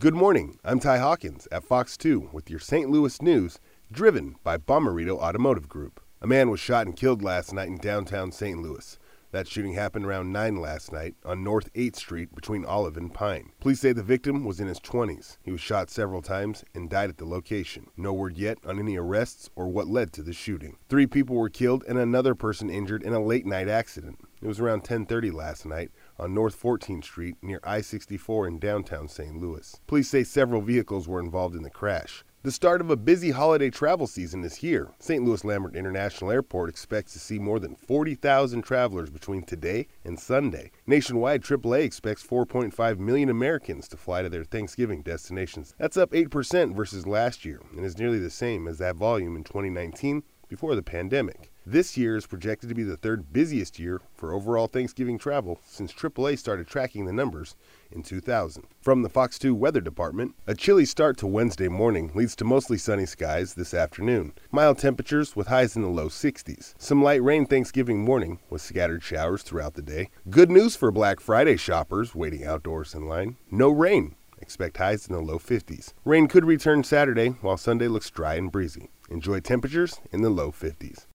Good morning, I'm Ty Hawkins at Fox 2 with your St. Louis news, driven by Bomberito Automotive Group. A man was shot and killed last night in downtown St. Louis. That shooting happened around 9 last night on North 8th Street between Olive and Pine. Police say the victim was in his 20s. He was shot several times and died at the location. No word yet on any arrests or what led to the shooting. 3 people were killed and another person injured in a late-night accident. It was around 10:30 last night on North 14th Street near I-64 in downtown St. Louis. Police say several vehicles were involved in the crash. The start of a busy holiday travel season is here. St. Louis Lambert International Airport expects to see more than 40,000 travelers between today and Sunday. Nationwide, AAA expects 4.5 million Americans to fly to their Thanksgiving destinations. That's up 8% versus last year and is nearly the same as that volume in 2019 before the pandemic. This year is projected to be the 3rd busiest year for overall Thanksgiving travel since AAA started tracking the numbers in 2000. From the Fox 2 Weather Department, a chilly start to Wednesday morning leads to mostly sunny skies this afternoon. Mild temperatures with highs in the low 60s. Some light rain Thanksgiving morning with scattered showers throughout the day. Good news for Black Friday shoppers waiting outdoors in line. No rain. Expect highs in the low 50s. Rain could return Saturday while Sunday looks dry and breezy. Enjoy temperatures in the low 50s.